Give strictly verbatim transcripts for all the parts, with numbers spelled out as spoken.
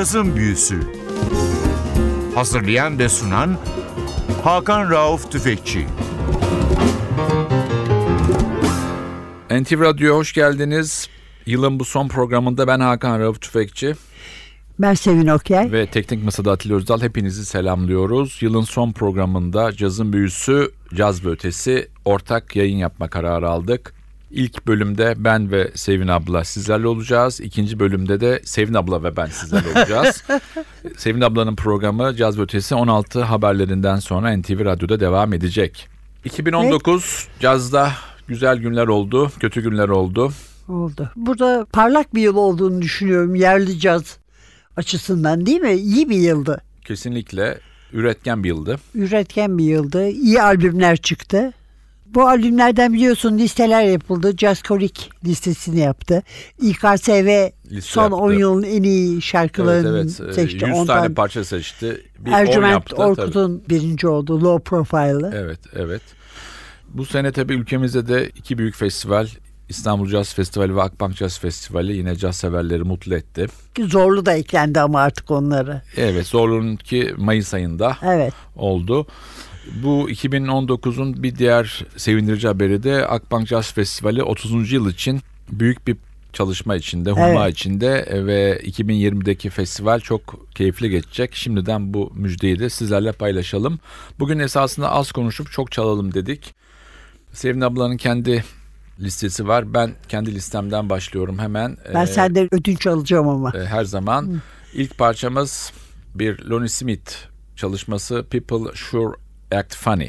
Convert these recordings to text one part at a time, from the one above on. Cazın Büyüsü. Hazırlayan ve sunan Hakan Rauf Tüfekçi. N T V Radyo'ya hoş geldiniz. Yılın bu son programında ben Hakan Rauf Tüfekçi. Ben Sevin Okyay. Ve Teknik Masa'da Atilla Özdal. Hepinizi selamlıyoruz. Yılın son programında Cazın Büyüsü, Caz ve Ötesi ortak yayın yapma kararı aldık. İlk bölümde ben ve Sevin abla sizlerle olacağız. İkinci bölümde de Sevin abla ve ben sizlerle olacağız. Sevin ablanın programı Caz ve Ötesi on altı haberlerinden sonra N T V Radyo'da devam edecek. iki bin on dokuz evet. Caz'da güzel günler oldu, kötü günler oldu. Oldu. Burada parlak bir yıl olduğunu düşünüyorum yerli caz açısından, değil mi? İyi bir yıldı. Kesinlikle üretken bir yıldı. Üretken bir yıldı. İyi albümler çıktı. Bu albümlerden biliyorsun listeler yapıldı. Caz Korik listesini yaptı. İ K S V liste son yaptı. on yılın en iyi şarkılarını evet, evet. seçti. yüz Ondan tane parça seçti. Bir Ercüment Orkut'un tabii. birinci oldu. Low Profile'ı. Evet, evet. Bu sene tabii ülkemizde de iki büyük festival, İstanbul Caz Festivali ve Akbank Caz Festivali yine caz severleri mutlu etti. Zorlu da eklendi ama artık onları. Evet, Zorlu'nun ki Mayıs ayında evet. oldu. Bu iki bin on dokuzun bir diğer sevindirici haberi de Akbank Caz Festivali otuzuncu yıl için büyük bir çalışma içinde, humma evet. içinde ve iki bin yirmideki festival çok keyifli geçecek. Şimdiden bu müjdeyi de sizlerle paylaşalım. Bugün esasında az konuşup çok çalalım dedik. Sevin ablanın kendi listesi var. Ben kendi listemden başlıyorum hemen. Ben ee, senden ödünç alacağım ama. E, her zaman. Hı. İlk parçamız bir Lonnie Smith çalışması People Sure Act Funny.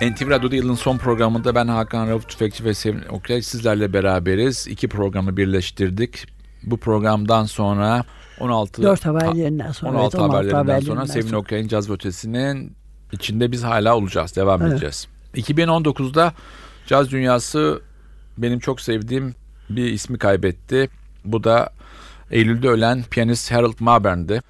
N T V Radyo'da yılın son programında ben Hakan Rauf Tüfekçi ve Sevin Okyay sizlerle beraberiz. İki programı birleştirdik. Bu programdan sonra on altı haberlerinden sonra, on altı, evet, on altı haberlerinden, haberlerinden sonra, sonra Sevin Okyay'ın Caz ve Ötesi'nin içinde biz hala olacağız, devam evet. edeceğiz. iki bin on dokuzda caz dünyası benim çok sevdiğim bir ismi kaybetti. Bu da Eylül'de ölen piyanist Harold Mabern'di.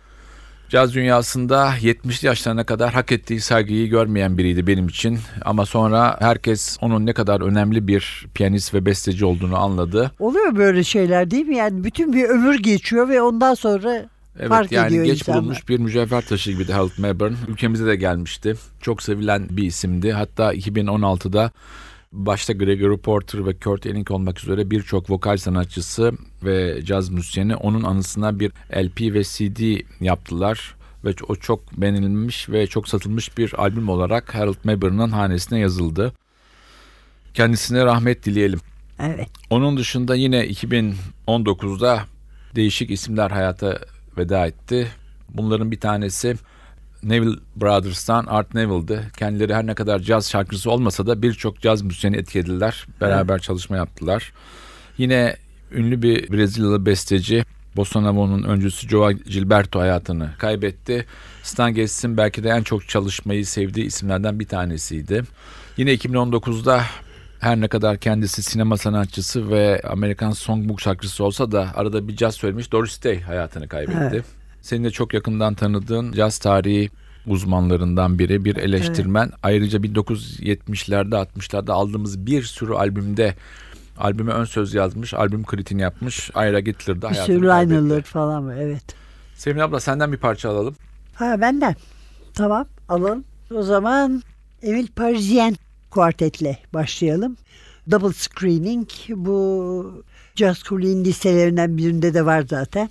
Caz dünyasında yetmişli yaşlarına kadar hak ettiği saygıyı görmeyen biriydi benim için. Ama sonra herkes onun ne kadar önemli bir piyanist ve besteci olduğunu anladı. Oluyor böyle şeyler değil mi? Yani bütün bir ömür geçiyor ve ondan sonra evet, fark yani ediyor insanlar. Evet yani geç bulunmuş bir mücevher taşı gibiydi Harold Mabern. Ülkemize de gelmişti. Çok sevilen bir isimdi. Hatta iki bin on altıda başta Gregory Porter ve Kurt Elling olmak üzere birçok vokal sanatçısı ve caz müzisyeni onun anısına bir L P ve C D yaptılar. Ve o çok beğenilmiş ve çok satılmış bir albüm olarak Harold Mabern'ın hanesine yazıldı. Kendisine rahmet dileyelim. Evet. Onun dışında yine iki bin on dokuzda değişik isimler hayata veda etti. Bunların bir tanesi Neville Brothers'tan Art Neville'di. Kendileri her ne kadar caz şarkıcısı olmasa da birçok caz müzisyeni etkilediler. Beraber evet. çalışma yaptılar. Yine ünlü bir Brezilyalı besteci, Bossa Nova'nın öncüsü Joao Gilberto hayatını kaybetti. Stan Getz'in belki de en çok çalışmayı sevdiği isimlerden bir tanesiydi. Yine iki bin on dokuzda her ne kadar kendisi sinema sanatçısı ve Amerikan songbook şarkıcısı olsa da arada bir caz söylemiş Doris Day hayatını kaybetti. Evet. Senin de çok yakından tanıdığın caz tarihi uzmanlarından biri, bir eleştirmen. Evet. Ayrıca bin dokuz yüz yetmişlerde, altmışlarda aldığımız bir sürü albümde albüme ön söz yazmış, albüm kritiğini yapmış. Ira Gitler de hayatını kaybetti. Aynılar falan mı? Evet. Sevin abla senden bir parça alalım. Ha benden. Tamam, alalım. O zaman Emil Parisien kuartetle başlayalım. Double Screening, bu Caz Korik'in listelerinden birinde de var zaten.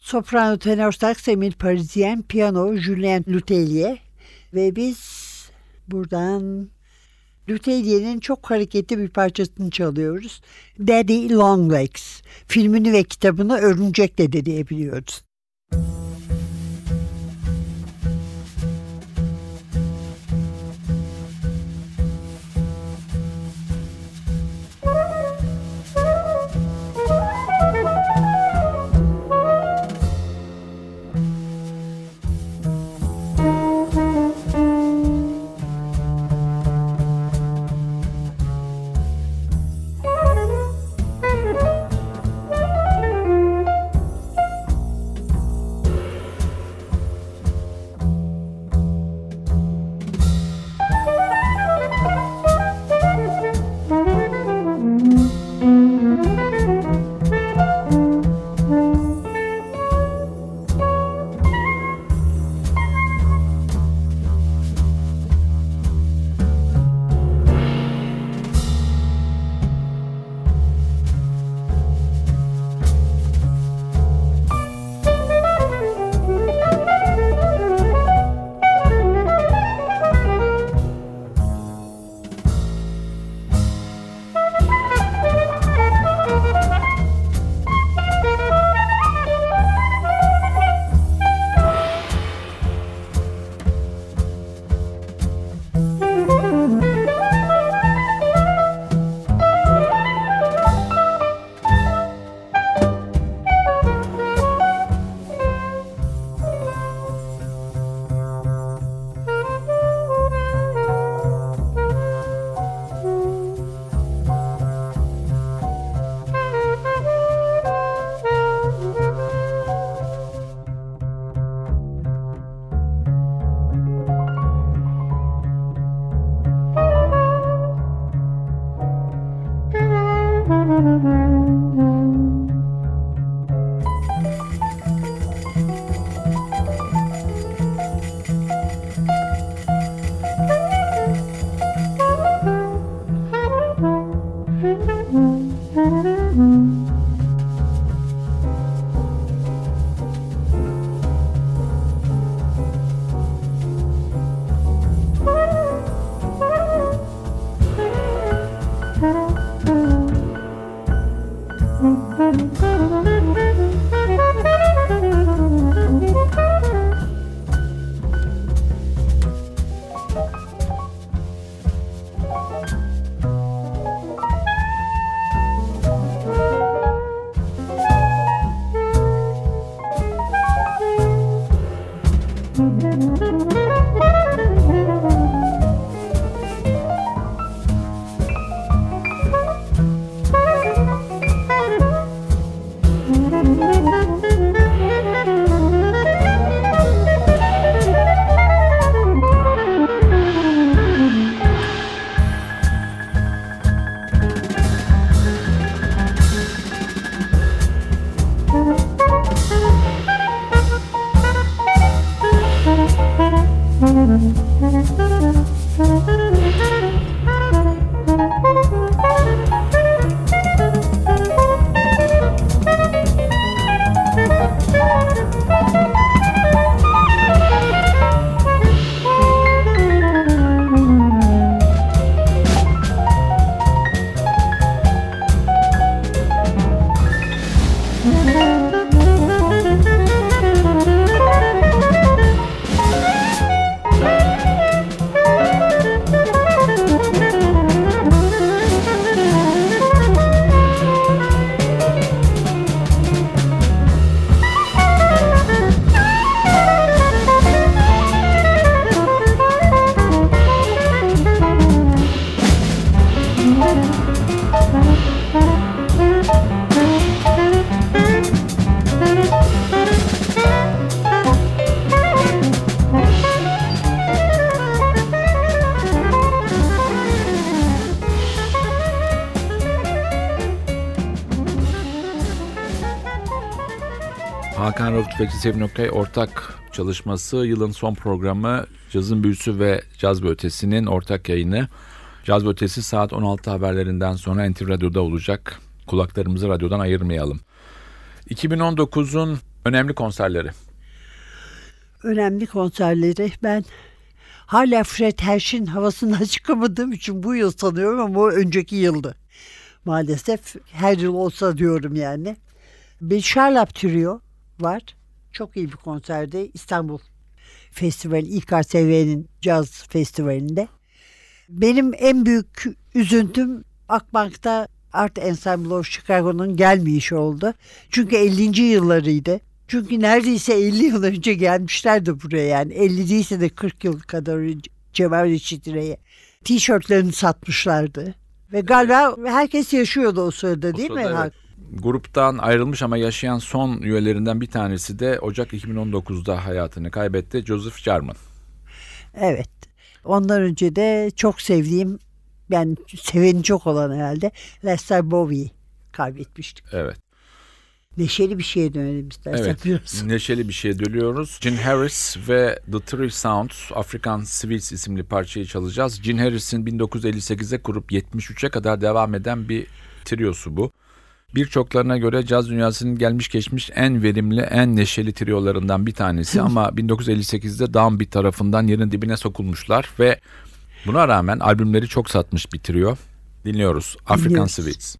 Soprano, tenor sax Emil Parisien, piyano Julien Luthelier ve biz buradan Lutelier'in çok hareketli bir parçasını çalıyoruz. Daddy Long Legs filmini ve kitabını Örümcek Dede diyebiliyoruz. Hakan Rauf Tüfekçi Sevin Okyay ortak çalışması, yılın son programı Cazın Büyüsü ve Caz ve Ötesi'nin ortak yayını. Caz ve Ötesi saat on altı haberlerinden sonra N T V Radyo'da olacak. Kulaklarımızı radyodan ayırmayalım. iki bin on dokuzun önemli konserleri. Önemli konserleri. Ben hala Fred Hersch'in havasından çıkamadığım için bu yıl sanıyorum ama o önceki yıldı. Maalesef her yıl olsa diyorum yani. Bill Charlap Trio var. Çok iyi bir konserde. İstanbul Festivali, İ K S V'nin Caz Festivali'nde. Benim en büyük üzüntüm Akbank'ta Art Ensemble of Chicago'nun gelmeyişi oldu. Çünkü ellinci yıllarıydı. Çünkü neredeyse elli yıl önce gelmişlerdi buraya yani. elli değilse de kırk yıl kadar Cemal İçitire'ye tişörtlerini satmışlardı. Ve galiba herkes yaşıyordu o sırada, değil o sırada mi? Evet. Gruptan ayrılmış ama yaşayan son üyelerinden bir tanesi de Ocak iki bin on dokuzda hayatını kaybetti, Joseph Jarman. Evet. Ondan önce de çok sevdiğim, yani seveni çok olan herhalde Lester Bowie'yi kaybetmiştik. Evet. Neşeli bir şeye dönelim istersen. Evet, biliyorsun. Neşeli bir şeye dönüyoruz. Jean Harris ve The Three Sounds, African Swiss isimli parçayı çalacağız. Jean Harris'in bin dokuz yüz elli sekizde kurup yetmiş üçe kadar devam eden bir triosu bu. Birçoklarına göre caz dünyasının gelmiş geçmiş en verimli, en neşeli triolarından bir tanesi ama bin dokuz yüz elli sekizde downbeat tarafından yerin dibine sokulmuşlar ve buna rağmen albümleri çok satmış bir trio. Dinliyoruz. African Sweets.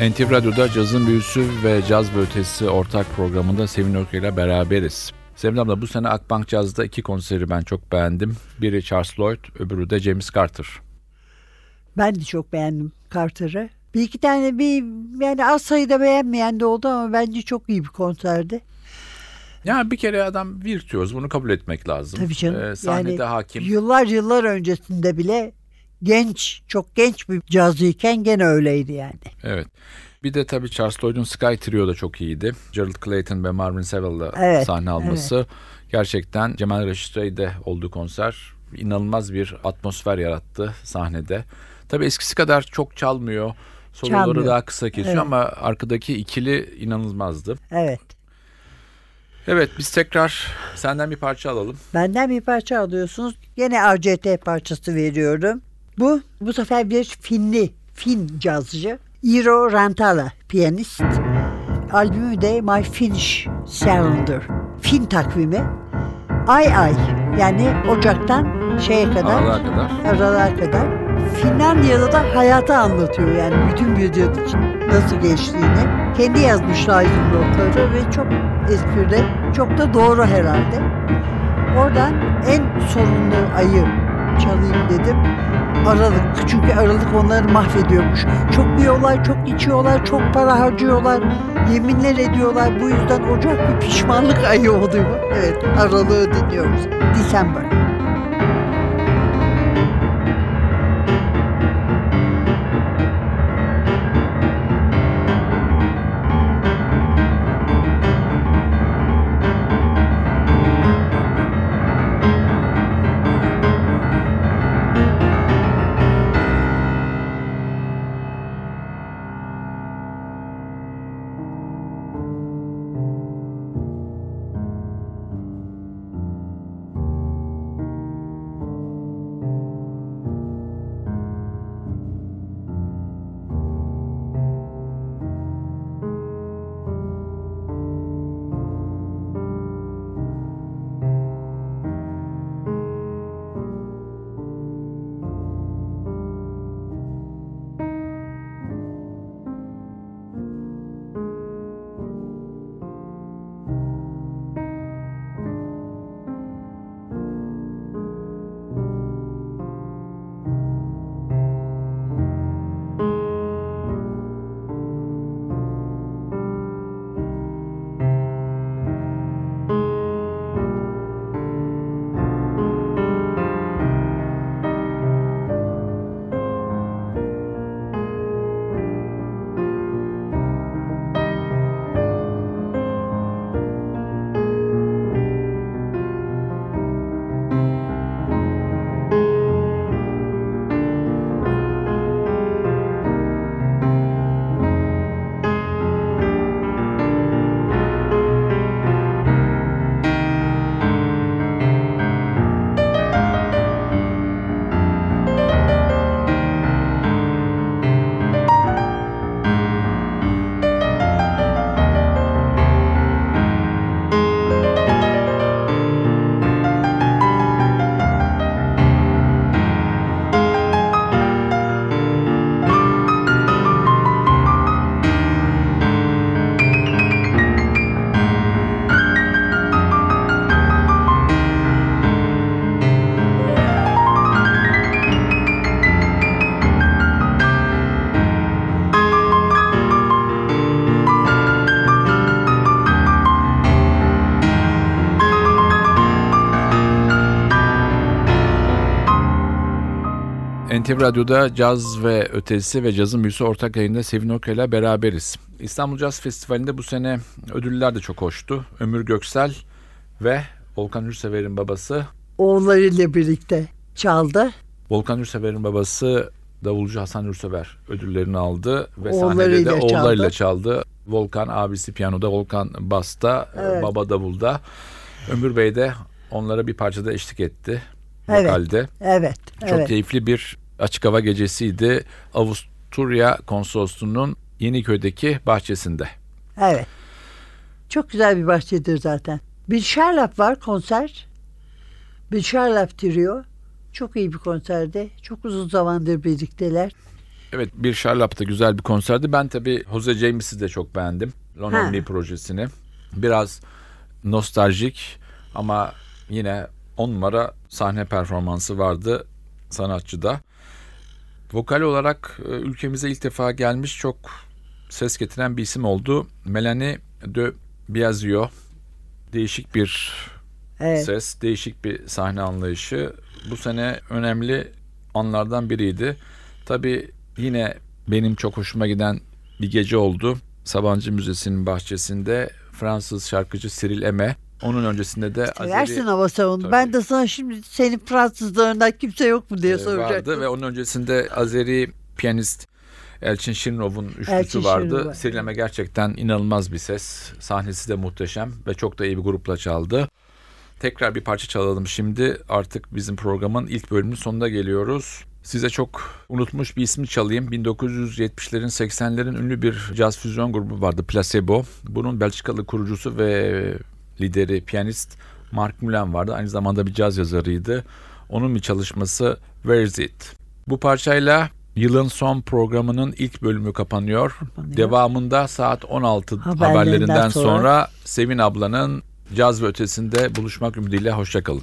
N T V Radyo'da Cazın Büyüsü ve Caz ve Ötesi ortak programında Sevin Okyay ile beraberiz. Sevin abla, bu sene Akbank Caz'da iki konseri ben çok beğendim. Biri Charles Lloyd, öbürü de James Carter. Ben de çok beğendim Carter'ı. Bir iki tane bir yani az sayıda beğenmeyen de oldu ama bence çok iyi bir konserdi. Yani bir kere adam virtüöz, bunu kabul etmek lazım. Tabii canım. Ee, sahnede yani hakim. Yıllar yıllar öncesinde bile genç, çok genç bir cazcıyken gene öyleydi yani. Evet. Bir de tabii Charles Lloyd'un Sky Trio da çok iyiydi. Gerald Clayton ve Marvin Sewell'la evet, sahne alması. Evet. Gerçekten Cemal İçitire'de olduğu konser inanılmaz bir atmosfer yarattı sahnede. Tabii eskisi kadar çok çalmıyor. Soloları çalmıyor, daha kısa kesiyor evet, ama arkadaki ikili inanılmazdı. Evet. Evet, biz tekrar senden bir parça alalım. Benden bir parça alıyorsunuz. Gene A C T parçası veriyorum. Bu bu sefer bir Finli, Fin cazcı. Iro Rantala, piyanist. Albümü de My Finnish Calendar. Fin takvimi. Ay ay, yani Ocak'tan şeye kadar, Aralık'a kadar. Aralık'a kadar. Finlandiya'da da hayatı anlatıyor yani bütün bir yıl için nasıl geçtiğini. Kendi yazmış lazım notları ve çok esprili, çok da doğru herhalde. Oradan en sorunlu ayı çalayım dedim. Aralık, çünkü Aralık onları mahvediyormuş. Çok yiyorlar, çok içiyorlar, çok para harcıyorlar, yeminler ediyorlar. Bu yüzden Ocak bir pişmanlık ayı oluyor. Evet, Aralık'ı dinliyoruz. December. N T V Radyo'da Caz ve Ötesi ve Cazın Büyüsü ortak yayında Sevin Okyay'la beraberiz. İstanbul Caz Festivali'nde bu sene ödüller de çok hoştu. Ömür Göksel ve Volkan Hürsever'in babası oğullarıyla birlikte çaldı. Volkan Hürsever'in babası davulcu Hasan Hürsever ödüllerini aldı ve sahnede de oğullarıyla çaldı. Volkan abisi piyanoda, Volkan basta, evet, baba davulda. Ömür Bey de onlara bir parçada eşlik etti. Evet, halde. Evet. Çok evet, keyifli bir açık hava gecesiydi Avusturya Konsolosluğu'nun Yeniköy'deki bahçesinde. Evet. Çok güzel bir bahçedir zaten. Bill Charlap var konser. Bill Charlap Trio. Çok iyi bir konserdi. Çok uzun zamandır birlikteler. Evet, bir Charlap'ta güzel bir konserdi. Ben tabii Jose James'i de çok beğendim. Lonnie projesini. Biraz nostaljik ama yine on numara sahne performansı vardı sanatçıda. Vokal olarak ülkemize ilk defa gelmiş çok ses getiren bir isim oldu. Melanie de Biasio. Değişik bir evet. ses, değişik bir sahne anlayışı. Bu sene önemli anlardan biriydi. Tabii yine benim çok hoşuma giden bir gece oldu. Sabancı Müzesi'nin bahçesinde Fransız şarkıcı Cyril Aimé. Onun öncesinde de Azeri... Ama sen ben de sana şimdi senin Fransızlarından kimse yok mu diye e, soracaktım. Vardı ve onun öncesinde Azeri piyanist Elçin Şirinov'un üçlüsü Elçin vardı. Cyril Aimé gerçekten inanılmaz bir ses. Sahnesi de muhteşem ve çok da iyi bir grupla çaldı. Tekrar bir parça çalalım şimdi. Artık bizim programın ilk bölümünün sonuna geliyoruz. Size çok unutmuş bir ismi çalayım. bin dokuz yüz yetmişlerin, seksenlerin ünlü bir caz füzyon grubu vardı, Placebo. Bunun Belçikalı kurucusu ve lideri piyanist Mark Mullen vardı. Aynı zamanda bir caz yazarıydı. Onun bir çalışması Where's It? Bu parçayla yılın son programının ilk bölümü kapanıyor. kapanıyor. Devamında saat on altı haberlerinden, haberlerinden sonra, sonra Sevin ablanın Caz ve Ötesi'nde buluşmak ümidiyle hoşça kalın.